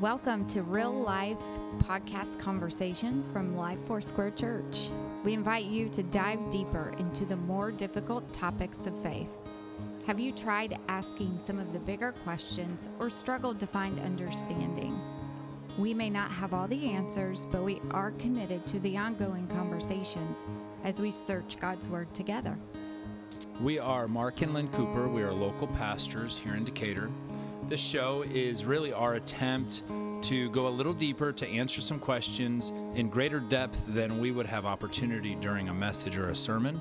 Welcome to Real Life Podcast Conversations from Life Foursquare Church. We invite you to dive deeper into the more difficult topics of faith. Have you tried asking some of the bigger questions or struggled to find understanding? We may not have all the answers, but we are committed to the ongoing conversations as we search God's Word together. We are Mark and Lynn Cooper. We are local pastors here in Decatur. This show is really our attempt to go a little deeper, to answer some questions in greater depth than we would have opportunity during a message or a sermon.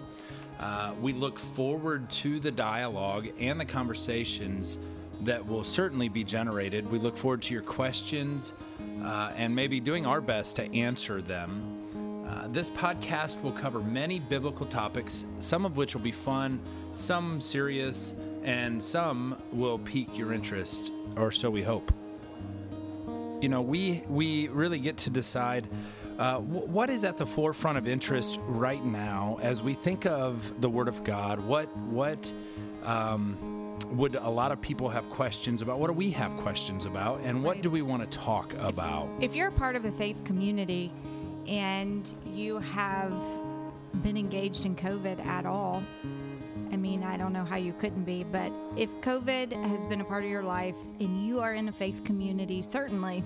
We look forward to the dialogue and the conversations that will certainly be generated. We look forward to your questions and maybe doing our best to answer them. This podcast will cover many biblical topics, some of which will be fun, some serious, and some will pique your interest, or so we hope. You know, we really get to decide what is at the forefront of interest right now as we think of the Word of God. What would a lot of people have questions about? What do we have questions about? And what do we want to talk about? If you're a part of a faith community and you have been engaged in COVID at all, I mean, I don't know how you couldn't be, but if COVID has been a part of your life and you are in a faith community, certainly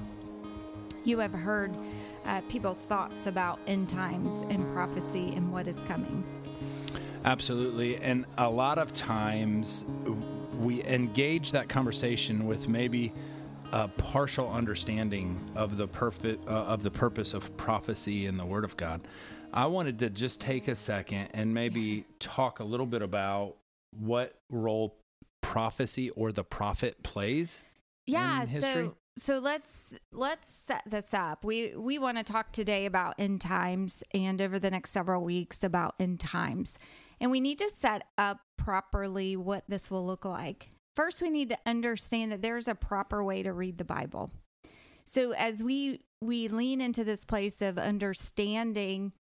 you have heard people's thoughts about end times and prophecy and what is coming. Absolutely. And a lot of times we engage that conversation with maybe a partial understanding of the purpose of prophecy in the Word of God. I wanted to just take a second and maybe talk a little bit about what role prophecy or the prophet plays. Yeah, in history. So let's set this up. We want to talk today about end times and over the next several weeks about end times. And we need to set up properly what this will look like. First, we need to understand that there's a proper way to read the Bible. So as we lean into this place of understanding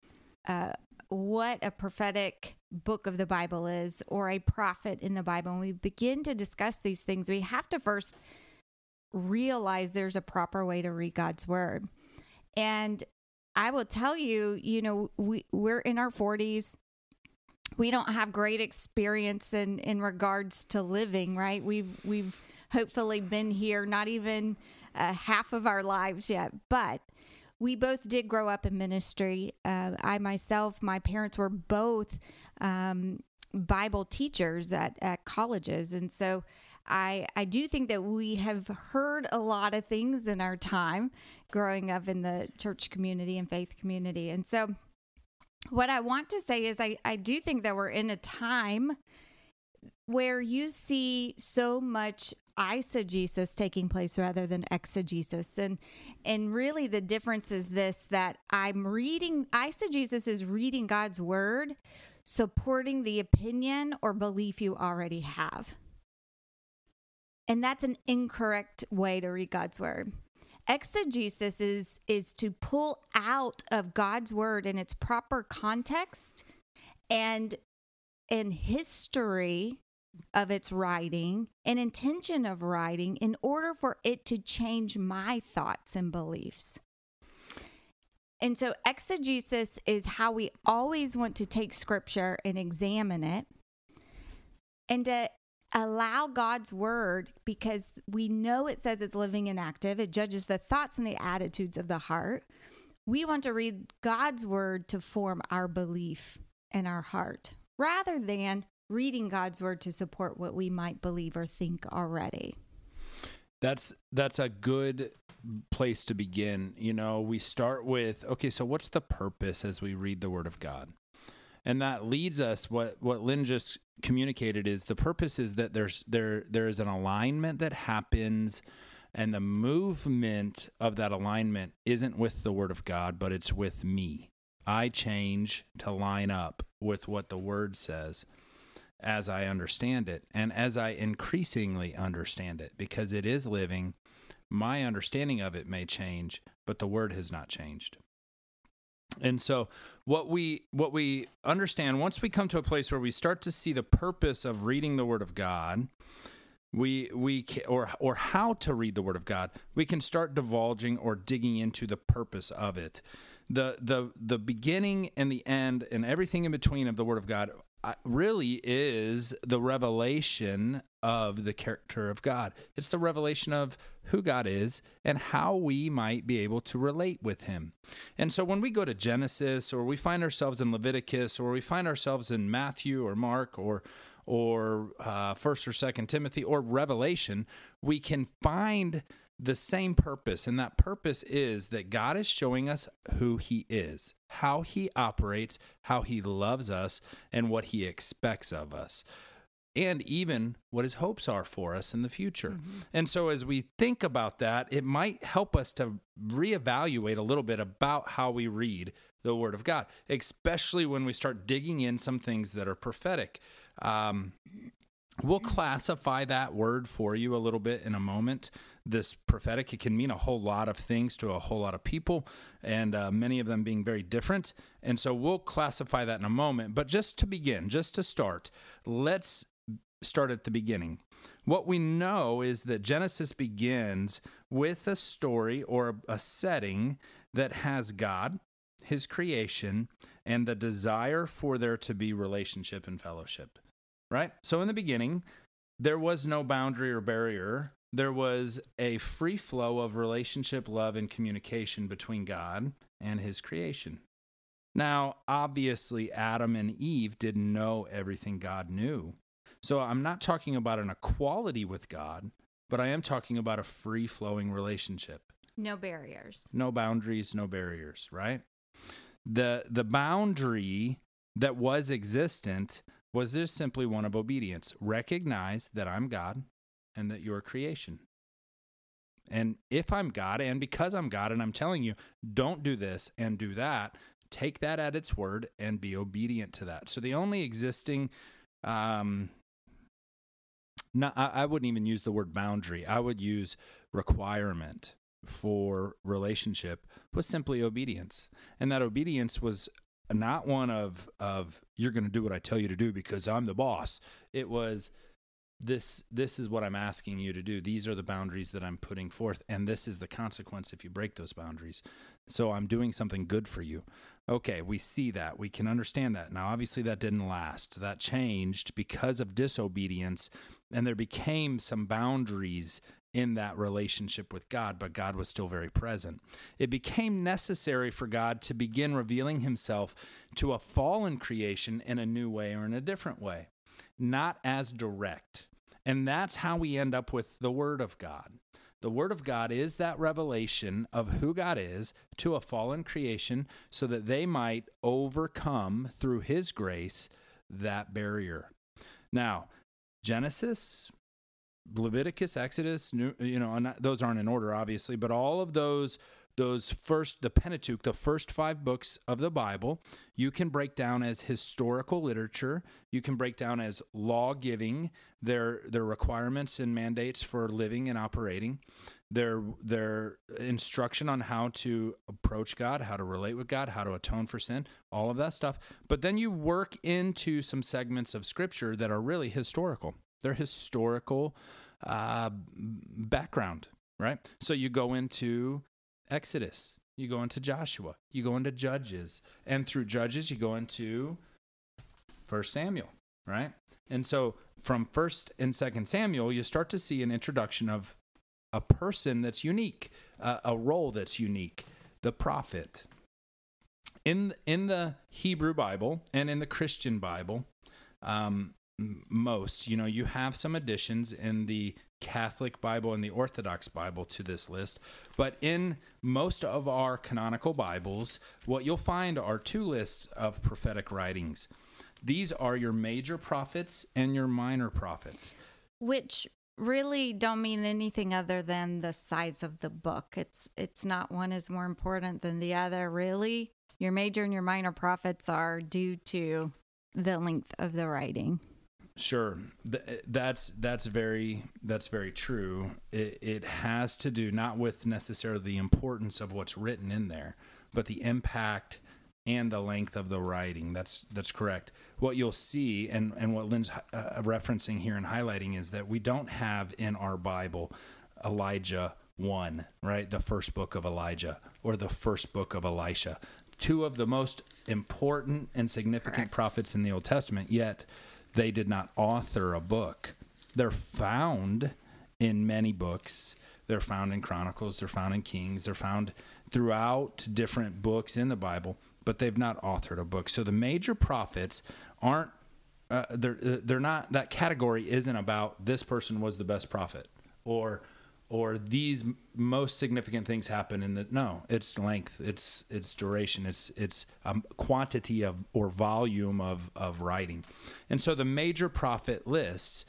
what a prophetic book of the Bible is, or a prophet in the Bible, and we begin to discuss these things, we have to first realize there's a proper way to read God's Word. And I will tell you, you know, we're in our 40s. We don't have great experience in regards to living, right? We've hopefully been here not even half of our lives yet, but we both did grow up in ministry. My parents were both Bible teachers at colleges. And so I do think that we have heard a lot of things in our time growing up in the church community and faith community. And so what I want to say is I do think that we're in a time where you see so much eisegesis taking place rather than exegesis. And really the difference is this, that eisegesis is reading God's Word, supporting the opinion or belief you already have. And that's an incorrect way to read God's Word. Exegesis is to pull out of God's Word in its proper context and in history of its writing and intention of writing in order for it to change my thoughts and beliefs. And so exegesis is how we always want to take Scripture and examine it and to allow God's Word, because we know it says it's living and active. It judges the thoughts and the attitudes of the heart. We want to read God's Word to form our belief and our heart, rather than reading God's Word to support what we might believe or think already. That's a good place to begin. You know, we start with, okay, so what's the purpose as we read the Word of God? And that leads us, what Lynn just communicated is the purpose is that there is an alignment that happens, and the movement of that alignment isn't with the Word of God, but it's with me. I change to line up with what the Word says as I understand it, and as I increasingly understand it, because it is living. My understanding of it may change, but the Word has not changed. And so what we understand, once we come to a place where we start to see the purpose of reading the Word of God, or how to read the Word of God, we can start divulging or digging into the purpose of it. The beginning and the end and everything in between of the Word of God really is the revelation of the character of God. It's the revelation of who God is and how we might be able to relate with him. And so when we go to Genesis, or we find ourselves in Leviticus, or we find ourselves in Matthew or Mark or 1st or 2nd Timothy or Revelation, we can find the same purpose, and that purpose is that God is showing us who he is, how he operates, how he loves us, and what he expects of us, and even what his hopes are for us in the future. Mm-hmm. And so as we think about that, it might help us to reevaluate a little bit about how we read the Word of God, especially when we start digging in some things that are prophetic. We'll classify that word for you a little bit in a moment. This prophetic, it can mean a whole lot of things to a whole lot of people, and many of them being very different. And so we'll classify that in a moment. But just to begin, just to start, let's start at the beginning. What we know is that Genesis begins with a story or a setting that has God, his creation, and the desire for there to be relationship and fellowship, right? So in the beginning, there was no boundary or barrier. There was a free flow of relationship, love, and communication between God and his creation. Now, obviously, Adam and Eve didn't know everything God knew. So I'm not talking about an equality with God, but I am talking about a free-flowing relationship. No barriers. No boundaries, no barriers, right? The boundary that was existent was just simply one of obedience. Recognize that I'm God, and that you're creation. And if I'm God, and because I'm God, and I'm telling you, don't do this and do that, take that at its word and be obedient to that. So the only existing, I wouldn't even use the word boundary. I would use requirement for relationship was simply obedience. And that obedience was not one of you're going to do what I tell you to do because I'm the boss. It was, This is what I'm asking you to do. These are the boundaries that I'm putting forth, and this is the consequence if you break those boundaries. So I'm doing something good for you. Okay, we see that. We can understand that. Now, obviously, that didn't last. That changed because of disobedience, and there became some boundaries in that relationship with God, but God was still very present. It became necessary for God to begin revealing himself to a fallen creation in a new way or in a different way, not as direct. And that's how we end up with the Word of God. The Word of God is that revelation of who God is to a fallen creation so that they might overcome, through his grace, that barrier. Now, Genesis, Leviticus, Exodus, those aren't in order, obviously, but all of those first, the Pentateuch, the first 5 books of the Bible, you can break down as historical literature. You can break down as law-giving, their requirements and mandates for living and operating, their instruction on how to approach God, how to relate with God, how to atone for sin, all of that stuff. But then you work into some segments of Scripture that are really historical. They're historical background, right? So you go into Exodus, you go into Joshua, you go into Judges, and through Judges, you go into 1 Samuel, right? And so from 1 and 2 Samuel, you start to see an introduction of a person that's unique, a role that's unique, the prophet. In the Hebrew Bible and in the Christian Bible, you have some additions in the Catholic Bible and the Orthodox Bible to this list, but in most of our canonical Bibles, what you'll find are 2 lists of prophetic writings. These are your major prophets and your minor prophets, which really don't mean anything other than the size of the book. It's not one is more important than the other, really. Your major and your minor prophets are due to the length of the writing. Sure. That's very true. It has to do not with necessarily the importance of what's written in there, but the impact and the length of the writing. That's correct. What you'll see, and what Lynn's referencing here and highlighting, is that we don't have in our Bible Elijah 1, right? The first book of Elijah or the first book of Elisha. Two of the most important and significant correct. Prophets in the Old Testament, yet they did not author a book. They're found in many books. They're found in Chronicles. They're found in Kings. They're found throughout different books in the Bible, but they've not authored a book. So the major prophets aren't, they're not, that category isn't about this person was the best prophet or these most significant things happen in the, no, it's length, it's duration, it's quantity of, or volume of writing. And so the major prophet lists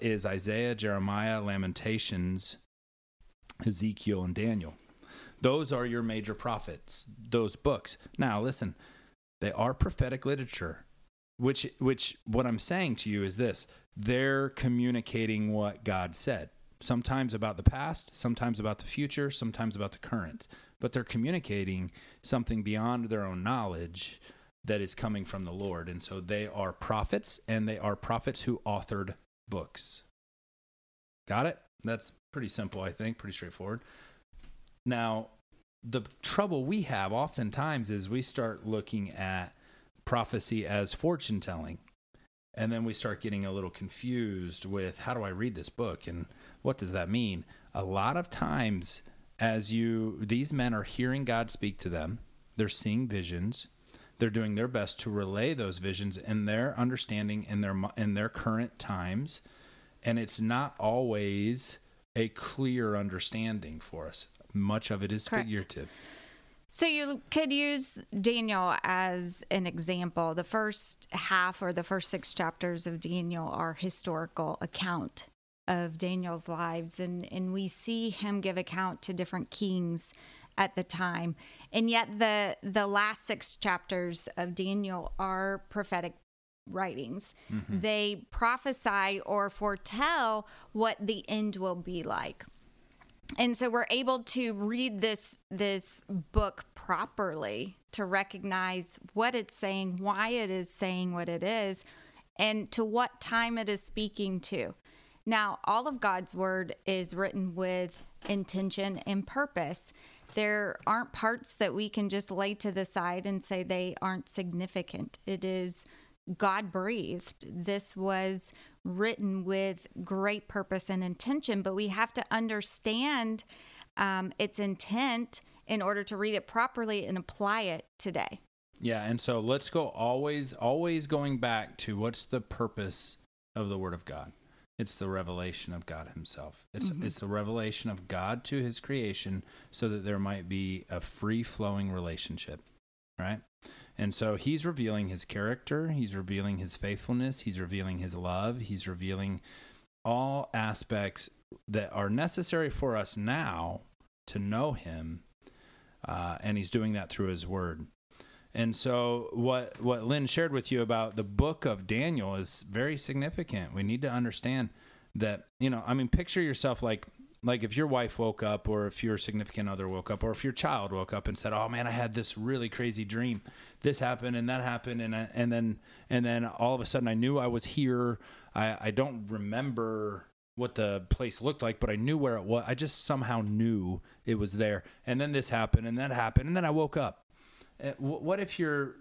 is Isaiah, Jeremiah, Lamentations, Ezekiel, and Daniel. Those are your major prophets, those books. Now, listen, they are prophetic literature, which what I'm saying to you is this. They're communicating what God said, sometimes about the past, sometimes about the future, sometimes about the current. But they're communicating something beyond their own knowledge that is coming from the Lord. And so they are prophets, and they are prophets who authored books. Got it? That's pretty simple, I think, pretty straightforward. Now, the trouble we have oftentimes is we start looking at prophecy as fortune telling, and then we start getting a little confused with, how do I read this book and what does that mean? A lot of times, as these men are hearing God speak to them, they're seeing visions, they're doing their best to relay those visions in their understanding in their current times, and it's not always a clear understanding for us. Much of it is correct. Figurative. So you could use Daniel as an example. The first half or the first 6 chapters of Daniel are historical account of Daniel's lives. And we see him give account to different kings at the time. And yet the last 6 chapters of Daniel are prophetic writings. Mm-hmm. They prophesy or foretell what the end will be like. And so we're able to read this book properly to recognize what it's saying, why it is saying what it is, and to what time it is speaking to. Now, all of God's word is written with intention and purpose. There aren't parts that we can just lay to the side and say they aren't significant. It is God-breathed. This was written with great purpose and intention, but we have to understand its intent in order to read it properly and apply it today. Yeah, and so let's go always going back to, what's the purpose of the Word of God? It's the revelation of God himself. It's the revelation of God to his creation so that there might be a free-flowing relationship, right? And so he's revealing his character, he's revealing his faithfulness, he's revealing his love, he's revealing all aspects that are necessary for us now to know him, and he's doing that through his word. And so what Lynn shared with you about the book of Daniel is very significant. We need to understand that, picture yourself like if your wife woke up, or if your significant other woke up, or if your child woke up and said, oh man, I had this really crazy dream. This happened and that happened. And then all of a sudden I knew I was here. I don't remember what the place looked like, but I knew where it was. I just somehow knew it was there. And then this happened and that happened. And then I woke up. What if your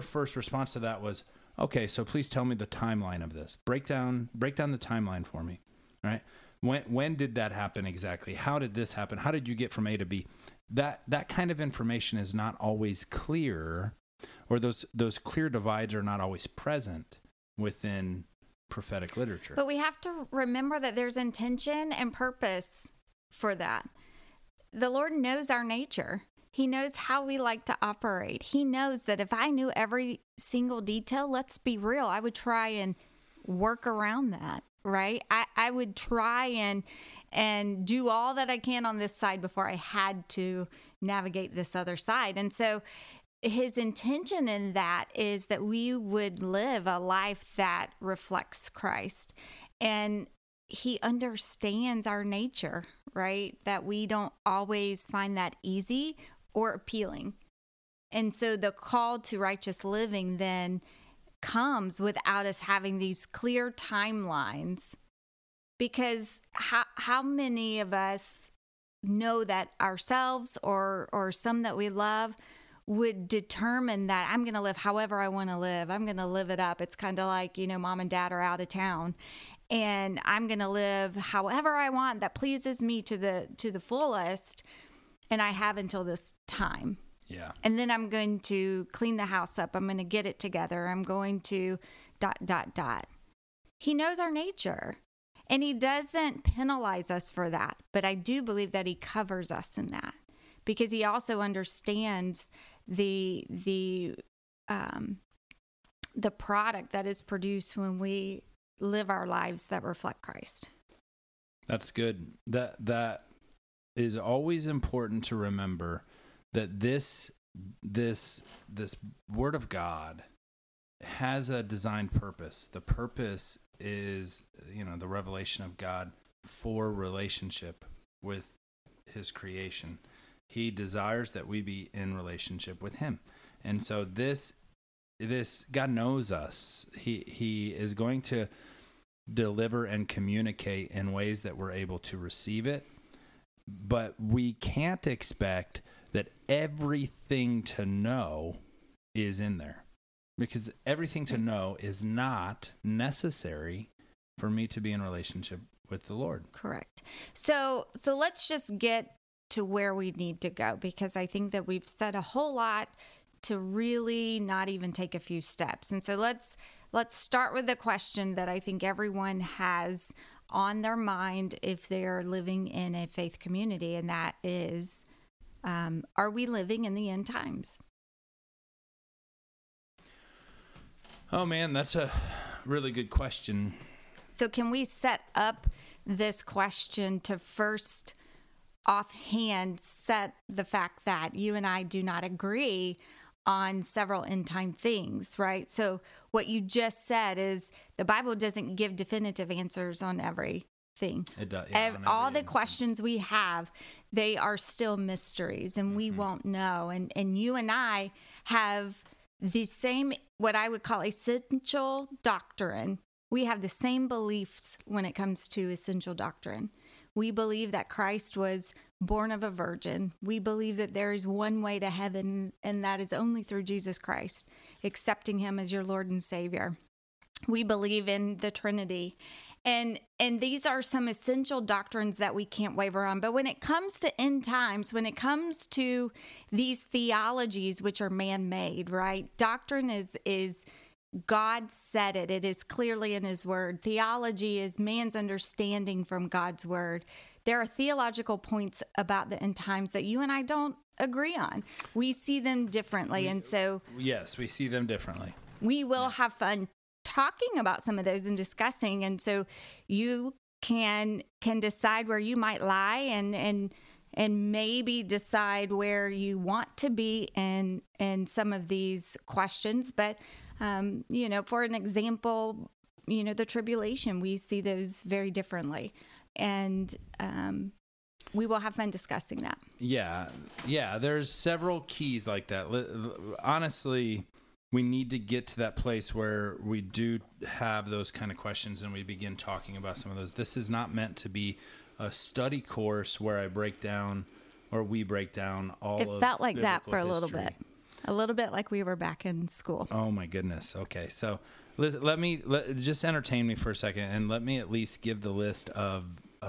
first response to that was, okay, so please tell me the timeline of this. Break down the timeline for me. All right. When did that happen exactly? How did this happen? How did you get from A to B? That kind of information is not always clear, or those clear divides are not always present within prophetic literature. But we have to remember that there's intention and purpose for that. The Lord knows our nature. He knows how we like to operate. He knows that if I knew every single detail, let's be real, I would try and work around that. Right? I would try and do all that I can on this side before I had to navigate this other side. And so his intention in that is that we would live a life that reflects Christ. And he understands our nature, right? That we don't always find that easy or appealing. And so the call to righteous living then comes without us having these clear timelines, because how many of us know that ourselves or some that we love would determine that I'm going to live however I want to live. I'm going to live it up. It's kind of like, you know, mom and dad are out of town and I'm going to live however I want that pleases me to the fullest. And I have until this time. Yeah. And then I'm going to clean the house up. I'm going to get it together. I'm going to ... He knows our nature and he doesn't penalize us for that. But I do believe that he covers us in that, because he also understands the product that is produced when we live our lives that reflect Christ. That's good. That is always important to remember, that this word of God has a designed purpose. The purpose is, you know, the revelation of God for relationship with his creation. He desires that we be in relationship with him. And so this God knows us. He is going to deliver and communicate in ways that we're able to receive it. But we can't expect that everything to know is in there, because everything to know is not necessary for me to be in relationship with the Lord. Correct. So let's just get to where we need to go, because I think that we've said a whole lot to really not even take a few steps. And so let's start with the question that I think everyone has on their mind if they're living in a faith community, and that is, are we living in the end times? Oh man, that's a really good question. So can we set up this question to first offhand set the fact that you and I do not agree on several end time things, right? So what you just said is the Bible doesn't give definitive answers on everything. It does, yeah, all the questions we have, they are still mysteries, and we won't know. And you and I have the same, what I would call essential doctrine. We have the same beliefs when it comes to essential doctrine. We believe that Christ was born of a virgin. We believe that there is one way to heaven, and that is only through Jesus Christ, accepting him as your Lord and Savior. We believe in the Trinity. And these are some essential doctrines that we can't waver on. But when it comes to end times, when it comes to these theologies, which are man-made, right? Doctrine is God said it. It is clearly in his word. Theology is man's understanding from God's word. There are theological points about the end times that you and I don't agree on. We see them differently. And so, yes, we see them differently. We will have fun talking about some of those and discussing. And so you can decide where you might lie and maybe decide where you want to be in some of these questions. But, you know, for an example, you know, the tribulation, we see those very differently. And we will have fun discussing that. Yeah. Yeah. There's several keys like that. Honestly, we need to get to that place where we do have those kind of questions and we begin talking about some of those. This is not meant to be a study course where I break down or we break down all of it. It felt like that for a little bit. A little bit like we were back in school. Oh my goodness. Okay. So listen, let me just entertain me for a second, and let me at least give the list of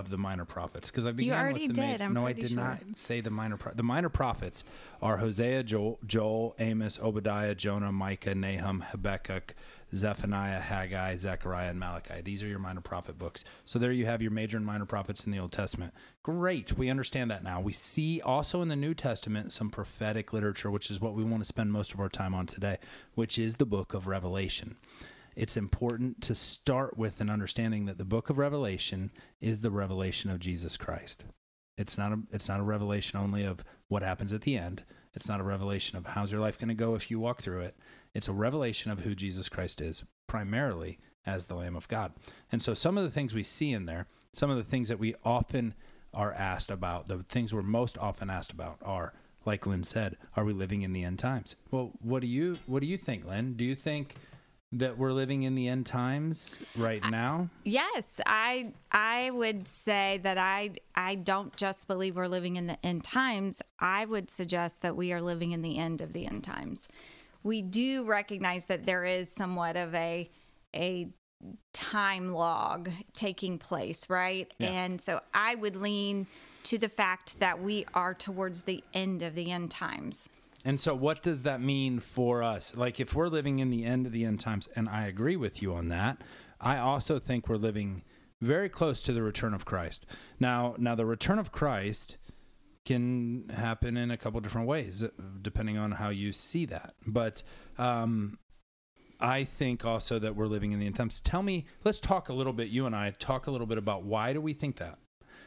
the minor prophets, because I began you already with the did. No, I did not say the minor prophets. The minor prophets are Hosea, Joel, Amos, Obadiah, Jonah, Micah, Nahum, Habakkuk, Zephaniah, Haggai, Zechariah, and Malachi. These are your minor prophet books. So there you have your major and minor prophets in the Old Testament. Great. We understand that now. We see also in the New Testament some prophetic literature, which is what we want to spend most of our time on today, which is the book of Revelation. It's important to start with an understanding that the book of Revelation is the revelation of Jesus Christ. It's not a revelation only of what happens at the end. It's not a revelation of how's your life going to go if you walk through it. It's a revelation of who Jesus Christ is, primarily as the Lamb of God. And so some of the things we see in there, some of the things that we often are asked about, the things we're most often asked about are, like Lynn said, are we living in the end times? Well, what do you think, Lynn? Do you think that we're living in the end times right now? Yes, I would say that I don't just believe we're living in the end times. I would suggest that we are living in the end of the end times. We do recognize that there is somewhat of a time log taking place, right? Yeah. And so I would lean to the fact that we are towards the end of the end times. And so what does that mean for us? Like, if we're living in the end of the end times, and I agree with you on that, I also think we're living very close to the return of Christ. Now the return of Christ can happen in a couple different ways, depending on how you see that. But I think also that we're living in the end times. Tell me, let's talk a little bit, you and I, talk a little bit about why do we think that?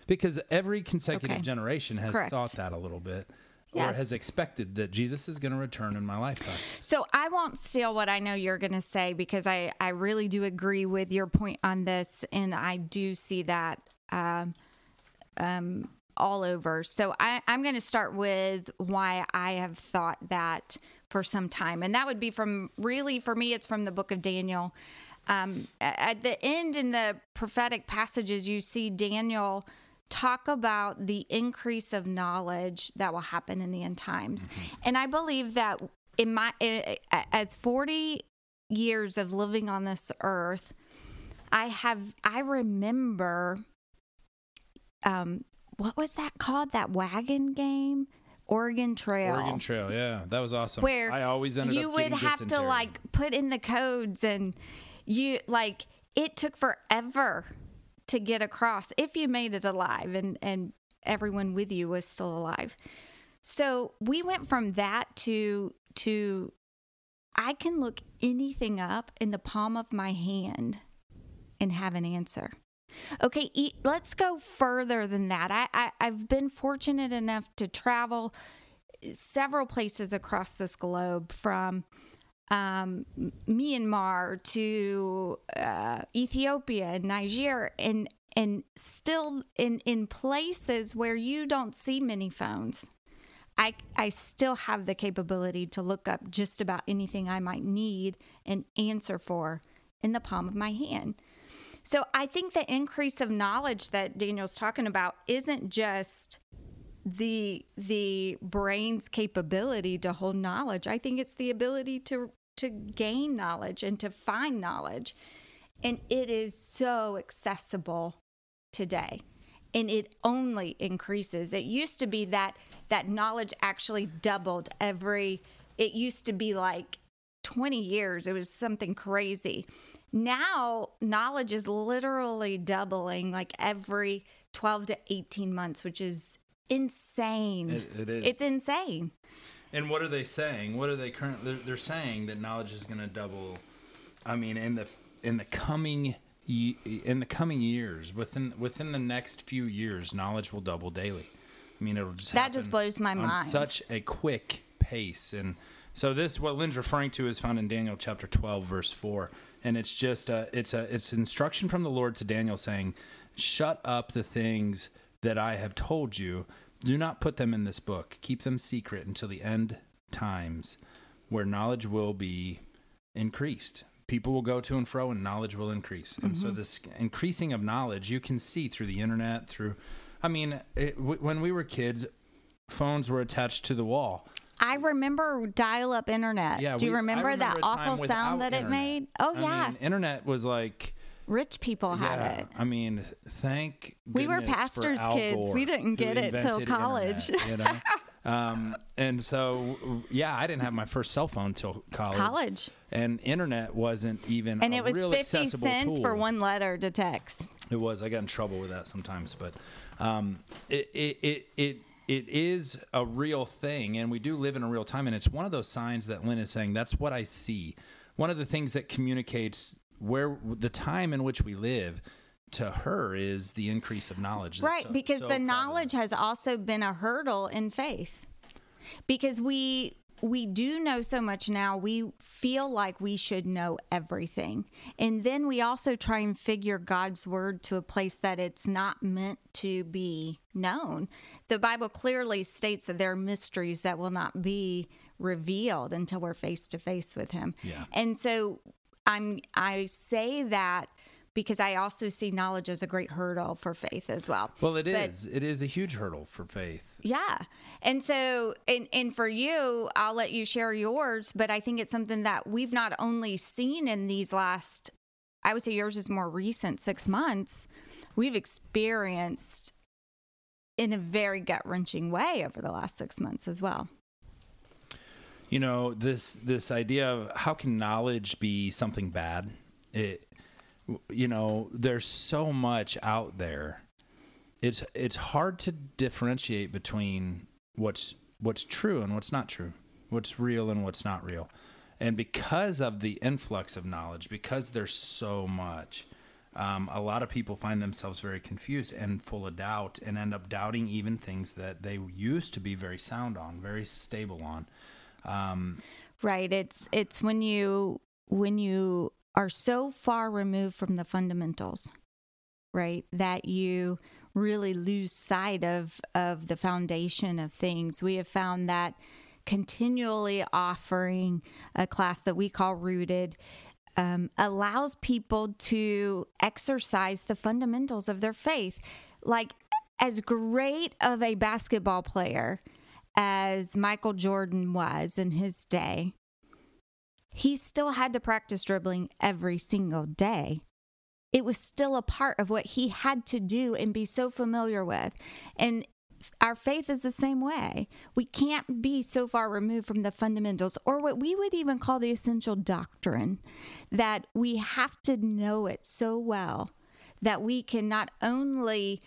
Because every consecutive generation has thought that a little bit. Yes. Or has expected that Jesus is going to return in my lifetime. So I won't steal what I know you're going to say, because I really do agree with your point on this, and I do see that all over. So I'm going to start with why I have thought that for some time. And that would be for me, it's from the book of Daniel. At the end in the prophetic passages, you see Daniel talk about the increase of knowledge that will happen in the end times. Mm-hmm. And I believe that as 40 years of living on this earth, I remember, what was that called? That wagon game? Oregon Trail. Yeah. That was awesome. Where I always ended up getting dysentery. You would have to put in the codes, and it took forever to get across if you made it alive and everyone with you was still alive. So we went from that to I can look anything up in the palm of my hand and have an answer. Okay, let's go further than that. I've been fortunate enough to travel several places across this globe, from Myanmar to Ethiopia and Nigeria, and still in places where you don't see many phones, I still have the capability to look up just about anything I might need and answer for in the palm of my hand. So I think the increase of knowledge that Daniel's talking about isn't just the brain's capability to hold knowledge. I think it's the ability to gain knowledge and to find knowledge. And it is so accessible today. And it only increases. It used to be that knowledge actually doubled it used to be like 20 years. It was something crazy. Now knowledge is literally doubling like every 12 to 18 months, which is insane. It is. It's insane. And what are they saying? What are they currently? They're saying that knowledge is going to double. I mean, in the coming years, within the next few years, knowledge will double daily. I mean, it'll just happen. That just blows my mind. On such a quick pace. And so this, what Lynn's referring to, is found in Daniel chapter 12, verse 4, and it's just it's instruction from the Lord to Daniel saying, "Shut up the things that I have told you. Do not put them in this book. Keep them secret until the end times, where knowledge will be increased. People will go to and fro, and knowledge will increase." Mm-hmm. And so this increasing of knowledge, you can see through the internet, when we were kids, phones were attached to the wall. I remember dial-up internet. Yeah, do you remember that awful sound that it made? Oh, yeah. I mean, internet was like... Rich people had it. I mean, thank goodness. We were pastors' kids. We didn't get it till college. Internet, and so, yeah, I didn't have my first cell phone till college. And internet wasn't even a real accessible tool. And it was 50 cents for one letter to text. It was. I got in trouble with that sometimes. But it is a real thing, and we do live in a real time. And it's one of those signs that Lynn is saying, that's what I see. One of the things that communicates where the time in which we live to her is the increase of knowledge. Right, because the knowledge has also been a hurdle in faith. Because we we do know so much now, we feel like we should know everything. And then we also try and figure God's word to a place that it's not meant to be known. The Bible clearly states that there are mysteries that will not be revealed until we're face to face with him. Yeah. And so I say that because I also see knowledge as a great hurdle for faith as well. Well, it is. It is a huge hurdle for faith. Yeah. And so, and for you, I'll let you share yours, but I think it's something that we've not only seen in these last, I would say yours is more recent, 6 months, we've experienced in a very gut-wrenching way over the last 6 months as well. You know, this idea of how can knowledge be something bad? You know, there's so much out there. It's hard to differentiate between what's true and what's not true, what's real and what's not real. And because of the influx of knowledge, because there's so much, a lot of people find themselves very confused and full of doubt and end up doubting even things that they used to be very sound on, very stable on. Right. It's when you are so far removed from the fundamentals, right, that you really lose sight of the foundation of things. We have found that continually offering a class that we call Rooted allows people to exercise the fundamentals of their faith. Like, as great of a basketball player as Michael Jordan was in his day, he still had to practice dribbling every single day. It was still a part of what he had to do and be so familiar with. And our faith is the same way. We can't be so far removed from the fundamentals, or what we would even call the essential doctrine, that we have to know it so well that we can not only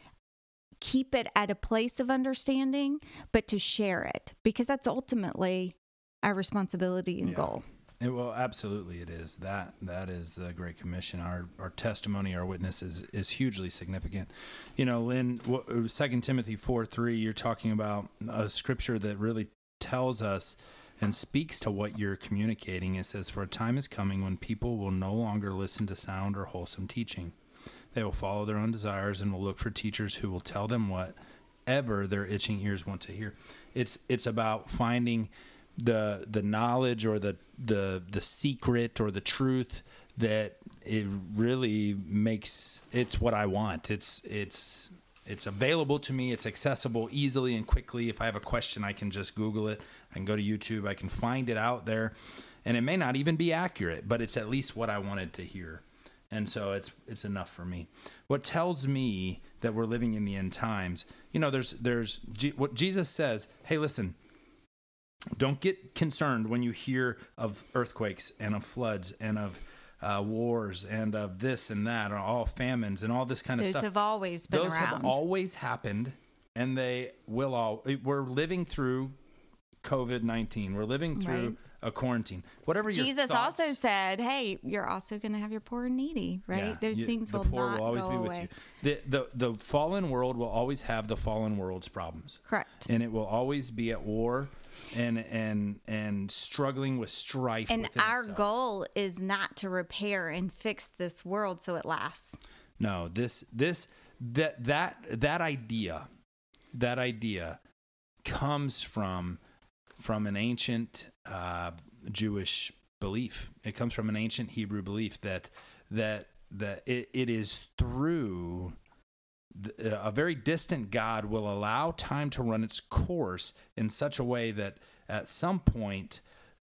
keep it at a place of understanding, but to share it, because that's ultimately our responsibility and goal. Well, absolutely it is. That is the Great Commission. Our testimony, our witness is hugely significant. You know, Lynn, 2 Timothy 4:3, you're talking about a scripture that really tells us and speaks to what you're communicating. It says, "For a time is coming when people will no longer listen to sound or wholesome teaching. They will follow their own desires and will look for teachers who will tell them whatever their itching ears want to hear." It's about finding the knowledge or the secret or the truth that it really makes, it's what I want. It's available to me. It's accessible easily and quickly. If I have a question, I can just Google it. I can go to YouTube. I can find it out there, and it may not even be accurate, but it's at least what I wanted to hear. And so it's enough for me. What tells me that we're living in the end times, you know, there's what Jesus says, "Hey, listen, don't get concerned when you hear of earthquakes and of floods and of wars and of this and that, or all famines and all this kind of stuff. Those have always been around. Those have always happened, and they will all. We're living through COVID-19. We're living through a quarantine. Whatever your Jesus thoughts, also said, hey, you're also going to have your poor and needy, right? Yeah, those things will not go away. The poor will always be with you. The fallen world will always have the fallen world's problems. Correct. And it will always be at war and struggling with strife. And our goal is not to repair and fix this world so it lasts. No, that idea comes from an ancient Jewish belief. It comes from an ancient Hebrew belief that it is through a very distant God will allow time to run its course in such a way that at some point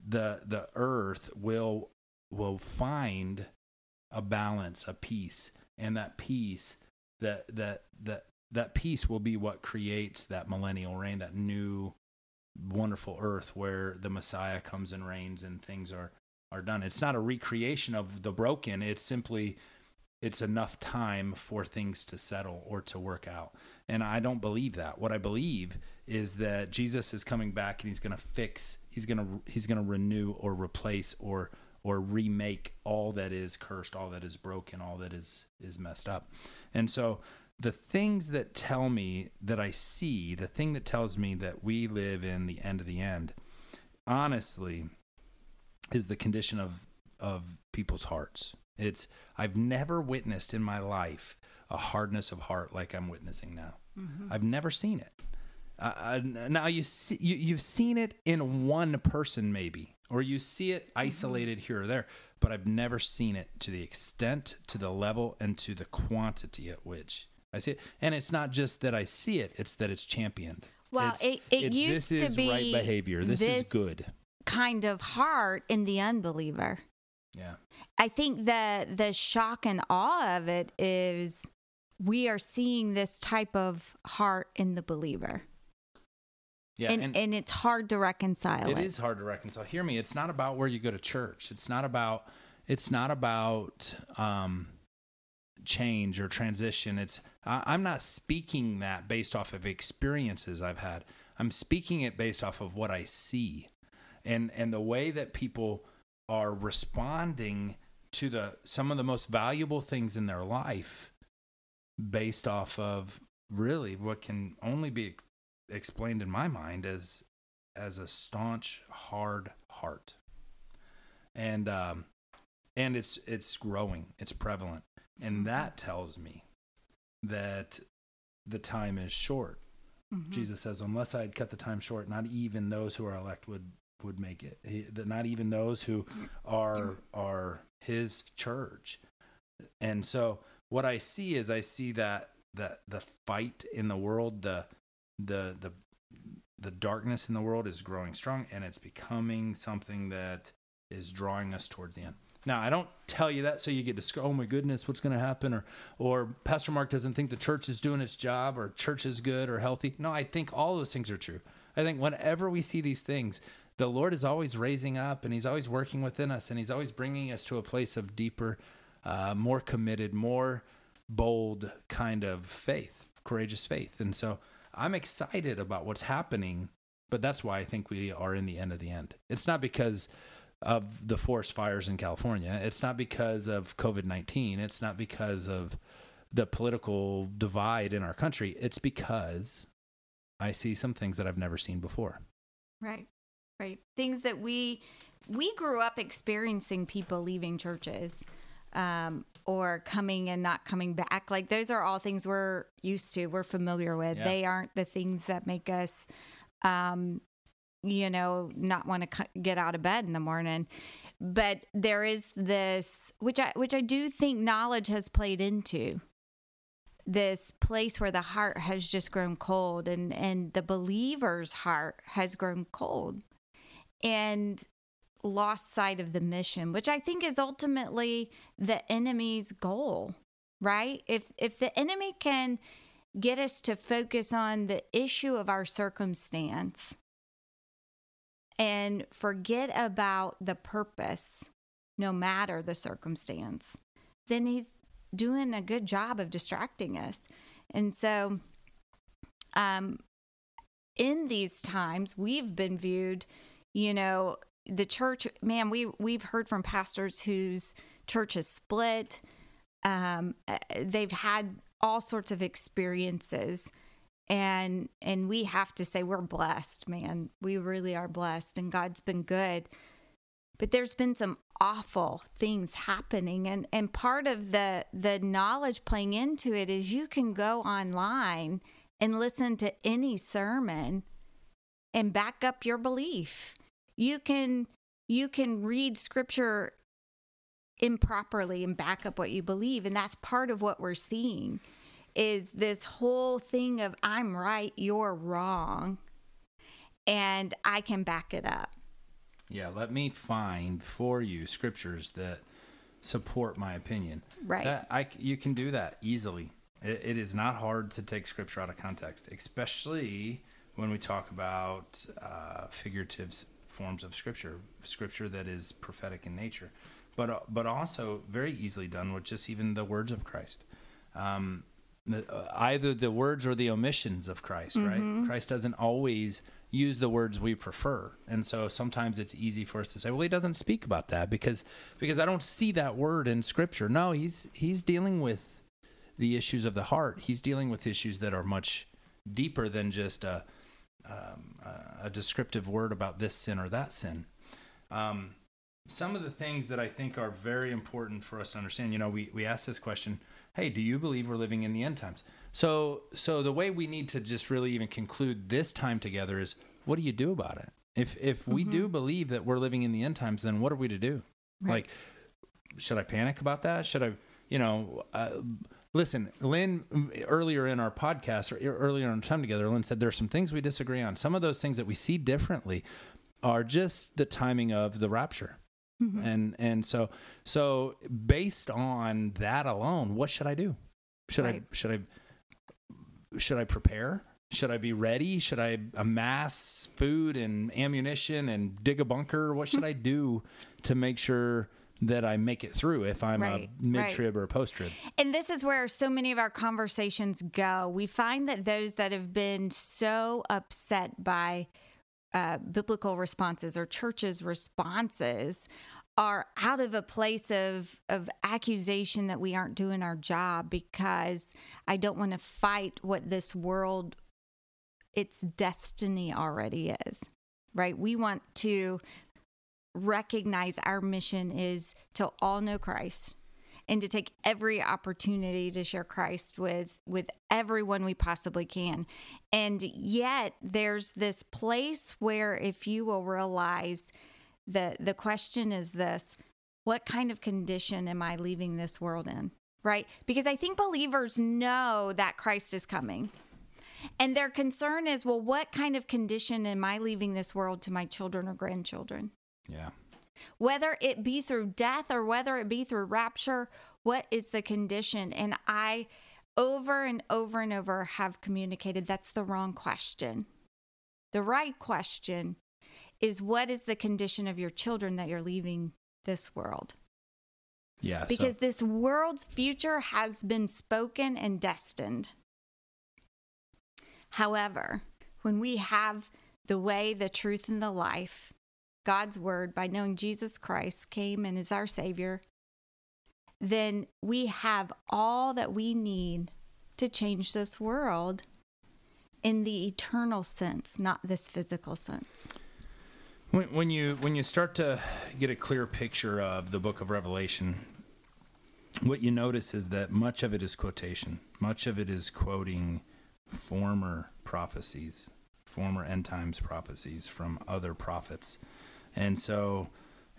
the earth will find a balance, a peace, and that peace will be what creates that millennial reign, that new wonderful earth where the Messiah comes and reigns and things are done. It's not a recreation of the broken. It's simply, it's enough time for things to settle or to work out. And I don't believe that. What I believe is that Jesus is coming back and he's going to fix, he's going to renew or replace or remake all that is cursed, all that is broken, all that is messed up. And so the things that tell me that I see, the thing that tells me that we live in the end, honestly, is the condition of people's hearts. I've never witnessed in my life a hardness of heart like I'm witnessing now. Mm-hmm. I've never seen it. Now you've seen it in one person maybe, or you see it isolated mm-hmm. here or there, but I've never seen it to the extent, to the level, and to the quantity at which I see it. And it's not just that I see it, it's that it's championed. Well, it used to be right behavior. This is good kind of heart in the unbeliever. Yeah. I think the shock and awe of it is we are seeing this type of heart in the believer. Yeah, and it's hard to reconcile. It is hard to reconcile. Hear me. It's not about where you go to church. It's not about change or transition. I'm not speaking that based off of experiences I've had. I'm speaking it based off of what I see, and the way that people are responding to some of the most valuable things in their life, based off of really what can only be explained in my mind as a staunch, hard heart. And it's growing, it's prevalent. And that tells me that the time is short. Mm-hmm. Jesus says, unless I had cut the time short, not even those who are elect would make it. Not even those who are his church. And so what I see is that the fight in the world, the darkness in the world is growing strong, and it's becoming something that is drawing us towards the end. Now, I don't tell you that so you get discouraged. Oh my goodness, what's going to happen? Or Pastor Mark doesn't think the church is doing its job, or church is good or healthy. No, I think all those things are true. I think whenever we see these things, the Lord is always raising up, and he's always working within us, and he's always bringing us to a place of deeper, more committed, more bold kind of faith, courageous faith. And so I'm excited about what's happening, but that's why I think we are in the end of the end. It's not because of the forest fires in California. It's not because of COVID-19. It's not because of the political divide in our country. It's because I see some things that I've never seen before. Right, right. Things that we grew up experiencing, people leaving churches or coming and not coming back. Like, those are all things we're used to, we're familiar with. Yeah. They aren't the things that make us not want to get out of bed in the morning. But there is this, which I do think knowledge has played into, this place where the heart has just grown cold, and the believer's heart has grown cold and lost sight of the mission, which I think is ultimately the enemy's goal, right? If the enemy can get us to focus on the issue of our circumstance and forget about the purpose, no matter the circumstance, then he's doing a good job of distracting us. And so in these times, we've been viewed, the church, man, we've heard from pastors whose church is split. They've had all sorts of experiences. And we have to say, we're blessed, man. We really are blessed, and God's been good. But there's been some awful things happening. And part of the knowledge playing into it is you can go online and listen to any sermon and back up your belief. You can read scripture improperly and back up what you believe. And that's part of what we're seeing, is this whole thing of I'm right, you're wrong, and I can back it up. Yeah, let me find for you scriptures that support my opinion. Right. You can do that easily. It is not hard to take scripture out of context, especially when we talk about figurative forms of scripture that is prophetic in nature, but also very easily done with just even the words of Christ. Either the words or the omissions of Christ, right? Mm-hmm. Christ doesn't always use the words we prefer. And so sometimes it's easy for us to say, well, he doesn't speak about that because I don't see that word in scripture. No, he's dealing with the issues of the heart. He's dealing with issues that are much deeper than just a descriptive word about this sin or that sin. Some of the things that I think are very important for us to understand, you know, we ask this question, hey, do you believe we're living in the end times? So the way we need to just really even conclude this time together is, what do you do about it? If we do believe that we're living in the end times, then what are we to do? Right. Like, should I panic about that? Should I, you know, listen, Lynn, earlier in our podcast, or earlier in our time together, Lynn said there's some things we disagree on. Some of those things that we see differently are just the timing of the rapture. Mm-hmm. And so based on that alone, what should I do? Should I prepare? Should I be ready? Should I amass food and ammunition and dig a bunker? What should I do to make sure that I make it through if I'm a mid-trib or a post-trib? And this is where so many of our conversations go. We find that those that have been so upset by biblical responses or churches' responses are out of a place of accusation that we aren't doing our job, because I don't want to fight what this world, its destiny already is, right? We want to recognize our mission is to all know Christ and to take every opportunity to share Christ with everyone we possibly can. And yet there's this place where, if you will realize, the question is this: what kind of condition am I leaving this world in, right? Because I think believers know that Christ is coming. And their concern is, well, what kind of condition am I leaving this world to my children or grandchildren? Yeah. Whether it be through death or whether it be through rapture, what is the condition? And I over and over and over have communicated that's the wrong question. The right question is, what is the condition of your children that you're leaving this world? Yeah. Because this world's future has been spoken and destined. However, when we have the way, the truth, and the life, God's word, by knowing Jesus Christ came and is our Savior, then we have all that we need to change this world in the eternal sense, not this physical sense. When you start to get a clear picture of the book of Revelation, what you notice is that much of it is quotation. Much of it is quoting former prophecies, former end times prophecies from other prophets. And so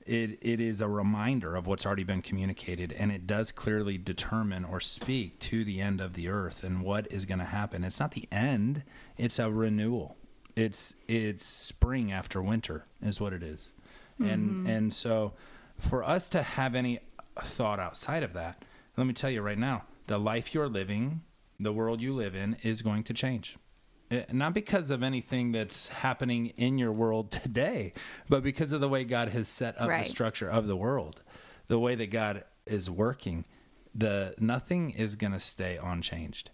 it is a reminder of what's already been communicated, and it does clearly determine or speak to the end of the earth and what is going to happen. It's not the end, it's a renewal. It's spring after winter is what it is. Mm-hmm. And so for us to have any thought outside of that, let me tell you right now, the life you're living, the world you live in, is going to change. Not because of anything that's happening in your world today, but because of the way God has set up the structure of the world, the way that God is working. Nothing is going to stay unchanged.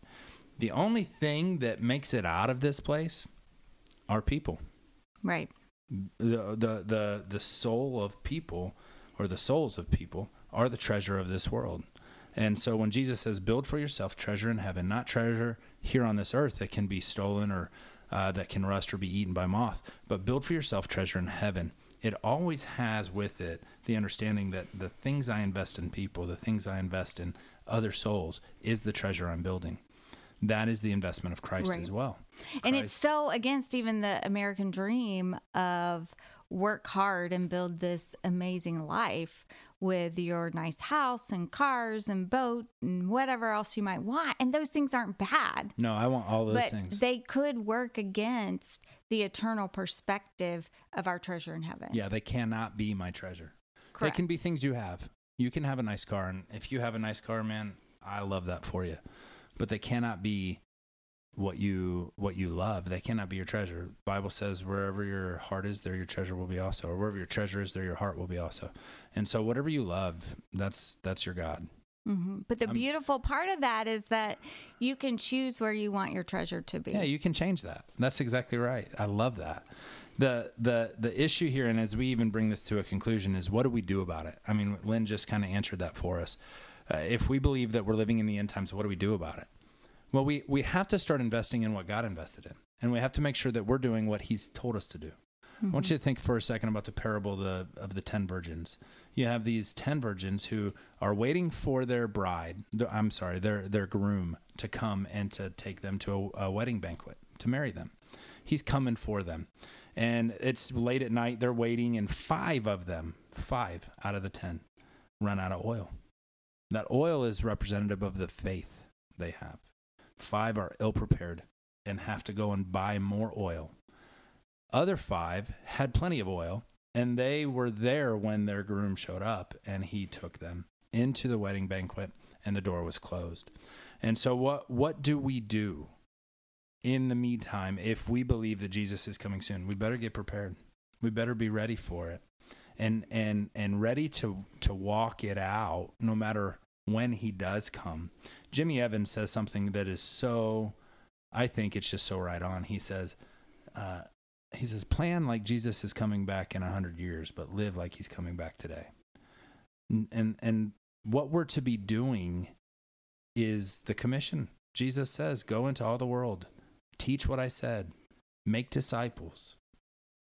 The only thing that makes it out of this place are people. Right. The soul of people, or the souls of people, are the treasure of this world. And so when Jesus says, build for yourself treasure in heaven, not treasure here on this earth that can be stolen or that can rust or be eaten by moth, but build for yourself treasure in heaven, it always has with it the understanding that the things I invest in people, the things I invest in other souls, is the treasure I'm building. That is the investment of Christ as well. And it's so against even the American dream of work hard and build this amazing life with your nice house and cars and boat and whatever else you might want. And those things aren't bad. No, I want all those things. But they could work against the eternal perspective of our treasure in heaven. Yeah, they cannot be my treasure. Correct. They can be things you have. You can have a nice car. And if you have a nice car, man, I love that for you. But they cannot be what you love. They cannot be your treasure. Bible says wherever your heart is, there your treasure will be also, or wherever your treasure is, there your heart will be also. And so whatever you love, that's your God. Mm-hmm. But the beautiful part of that is that you can choose where you want your treasure to be. Yeah, you can change that. That's exactly right. I love that. The issue here, and as we even bring this to a conclusion, is what do we do about it? I mean, Lynn just kind of answered that for us. If we believe that we're living in the end times, what do we do about it? Well, we have to start investing in what God invested in, and we have to make sure that we're doing what he's told us to do. Mm-hmm. I want you to think for a second about the parable of the 10 virgins. You have these 10 virgins who are waiting for their bride, their groom to come and to take them to a wedding banquet, to marry them. He's coming for them. And it's late at night, they're waiting, and five out of the 10 run out of oil. That oil is representative of the faith they have. 5 are ill-prepared and have to go and buy more oil. Other 5 had plenty of oil, and they were there when their groom showed up, and he took them into the wedding banquet, and the door was closed. And so what do we do in the meantime if we believe that Jesus is coming soon? We better get prepared. We better be ready for it and ready to walk it out no matter when he does come. Jimmy Evans says something that is so, I think it's just so right on. He says, plan like Jesus is coming back in 100 years, but live like he's coming back today. And what we're to be doing is the commission. Jesus says, go into all the world, teach what I said, make disciples.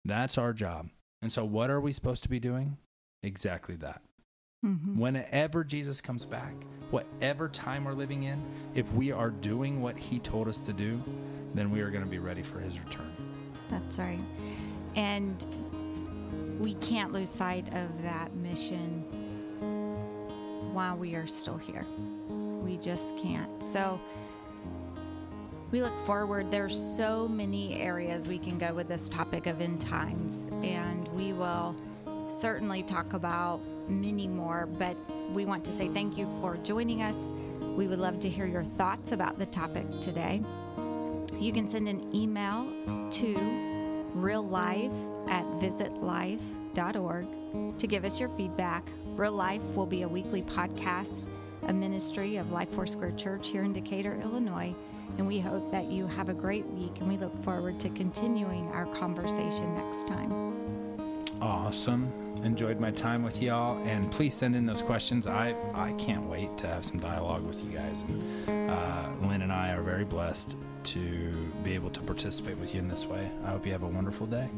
That's our job. And so what are we supposed to be doing? Exactly that. Mm-hmm. Whenever Jesus comes back, whatever time we're living in, if we are doing what he told us to do, then we are going to be ready for his return. That's right. And we can't lose sight of that mission while we are still here. We just can't. So we look forward. There's so many areas we can go with this topic of end times, and we will certainly talk about many more, but we want to say thank you for joining us. We would love to hear your thoughts about the topic today. You can send an email to reallife@visitlife.org to give us your feedback. Real Life will be a weekly podcast, a ministry of Life Foursquare Church here in Decatur, Illinois, and we hope that you have a great week, and we look forward to continuing our conversation next time. Awesome. Enjoyed my time with y'all, and please send in those questions. I can't wait to have some dialogue with you guys. And Lynn and I are very blessed to be able to participate with you in this way. I hope you have a wonderful day.